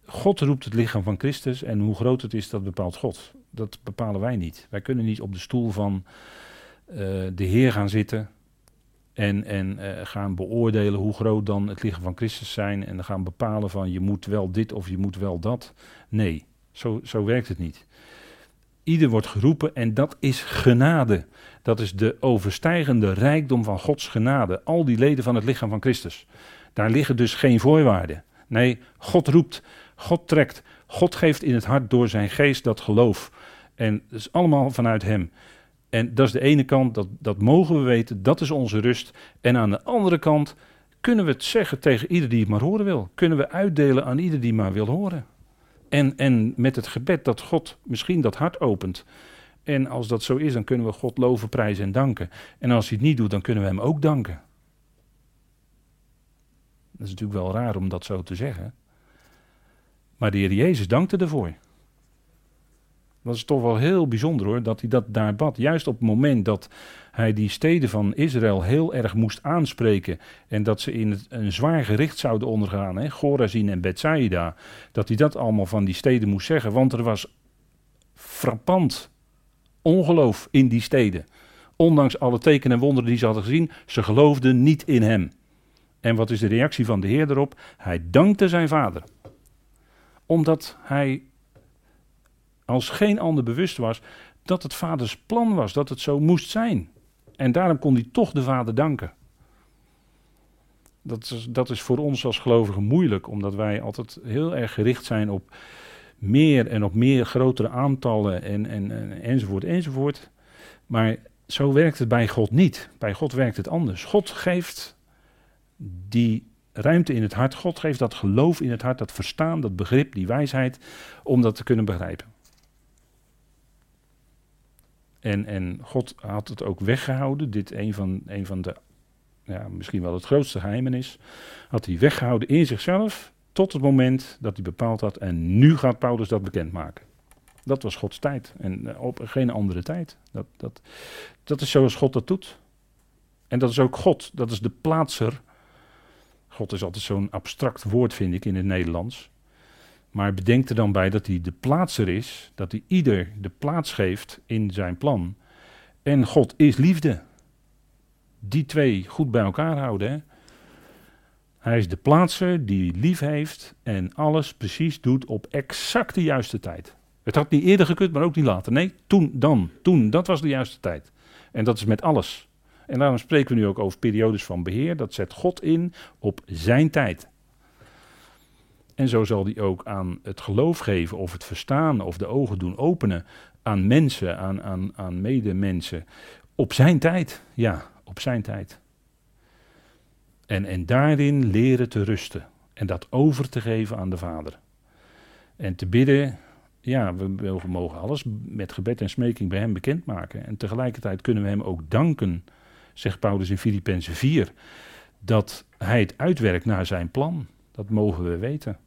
God roept het lichaam van Christus. En hoe groot het is, dat bepaalt God. Dat bepalen wij niet. Wij kunnen niet op de stoel van uh, de Heer gaan zitten. En, en uh, gaan beoordelen hoe groot dan het lichaam van Christus zijn. En dan gaan bepalen van je moet wel dit of je moet wel dat. Nee, zo, zo werkt het niet. Ieder wordt geroepen en dat is genade. Dat is de overstijgende rijkdom van Gods genade. Al die leden van het lichaam van Christus. Daar liggen dus geen voorwaarden. Nee, God roept, God trekt, God geeft in het hart door zijn geest dat geloof. En dat is allemaal vanuit hem. En dat is de ene kant, dat, dat mogen we weten, dat is onze rust. En aan de andere kant kunnen we het zeggen tegen ieder die het maar horen wil. Kunnen we uitdelen aan ieder die maar wil horen. En, en met het gebed dat God misschien dat hart opent. En als dat zo is, dan kunnen we God loven, prijzen en danken. En als hij het niet doet, dan kunnen we hem ook danken. Dat is natuurlijk wel raar om dat zo te zeggen. Maar de Heer Jezus dankte ervoor. Dat is toch wel heel bijzonder hoor, dat hij dat daar bad. Juist op het moment dat hij die steden van Israël heel erg moest aanspreken. En dat ze in het, een zwaar gericht zouden ondergaan. Hè, Chorazin en Bethsaida. Dat hij dat allemaal van die steden moest zeggen. Want er was frappant ongeloof in die steden. Ondanks alle tekenen en wonderen die ze hadden gezien. Ze geloofden niet in hem. En wat is de reactie van de Heer erop? Hij dankte zijn vader. Omdat hij als geen ander bewust was dat het vaders plan was, dat het zo moest zijn. En daarom kon hij toch de vader danken. Dat is, dat is voor ons als gelovigen moeilijk, omdat wij altijd heel erg gericht zijn op meer en op meer grotere aantallen en, en, en, enzovoort enzovoort. Maar zo werkt het bij God niet. Bij God werkt het anders. God geeft die ruimte in het hart. God geeft dat geloof in het hart, dat verstaan, dat begrip, die wijsheid, om dat te kunnen begrijpen. En, en God had het ook weggehouden, dit een van, een van de, ja, misschien wel het grootste geheimenis, had hij weggehouden in zichzelf, tot het moment dat hij bepaald had, en nu gaat Paulus dat bekendmaken. Dat was Gods tijd, en op geen andere tijd. Dat, dat, dat is zoals God dat doet. En dat is ook God, dat is de plaatser. God is altijd zo'n abstract woord, vind ik, in het Nederlands. Maar bedenk er dan bij dat hij de plaatser is, dat hij ieder de plaats geeft in zijn plan. En God is liefde. Die twee goed bij elkaar houden. Hè? Hij is de plaatser die lief heeft en alles precies doet op exact de juiste tijd. Het had niet eerder gekund, maar ook niet later. Nee, toen, dan, toen, dat was de juiste tijd. En dat is met alles. En daarom spreken we nu ook over periodes van beheer. Dat zet God in op zijn tijd. En zo zal hij ook aan het geloof geven, of het verstaan, of de ogen doen openen aan mensen, aan, aan, aan medemensen. Op zijn tijd, ja, op zijn tijd. En, en daarin leren te rusten en dat over te geven aan de Vader. En te bidden, ja, we mogen alles met gebed en smeking bij hem bekendmaken. En tegelijkertijd kunnen we hem ook danken, zegt Paulus in Filippenzen vier, dat hij het uitwerkt naar zijn plan. Dat mogen we weten.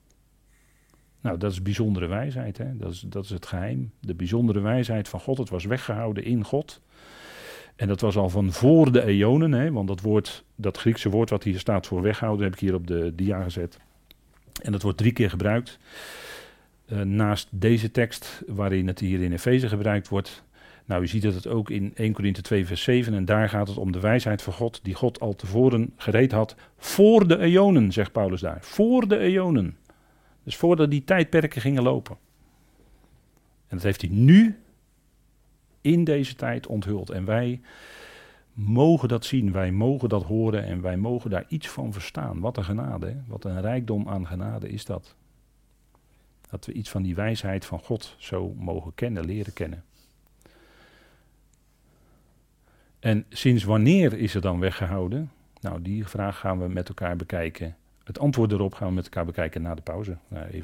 Nou, dat is bijzondere wijsheid. Hè? Dat is, dat is het geheim. De bijzondere wijsheid van God. Het was weggehouden in God. En dat was al van voor de eonen. Hè? Want dat, woord, dat Griekse woord wat hier staat voor weghouden, heb ik hier op de dia gezet. En dat wordt drie keer gebruikt. Uh, naast deze tekst waarin het hier in Efeze gebruikt wordt. Nou, u ziet dat het ook in Eerste Korinthe twee vers zeven. En daar gaat het om de wijsheid van God die God al tevoren gereed had voor de eonen, zegt Paulus daar. Voor de eonen. Dus voordat die tijdperken gingen lopen. En dat heeft hij nu in deze tijd onthuld. En wij mogen dat zien, wij mogen dat horen en wij mogen daar iets van verstaan. Wat een genade, hè? Wat een rijkdom aan genade is dat. Dat we iets van die wijsheid van God zo mogen kennen, leren kennen. En sinds wanneer is er dan weggehouden? Nou, die vraag gaan we met elkaar bekijken. Het antwoord erop gaan we met elkaar bekijken na de pauze. Nou, even.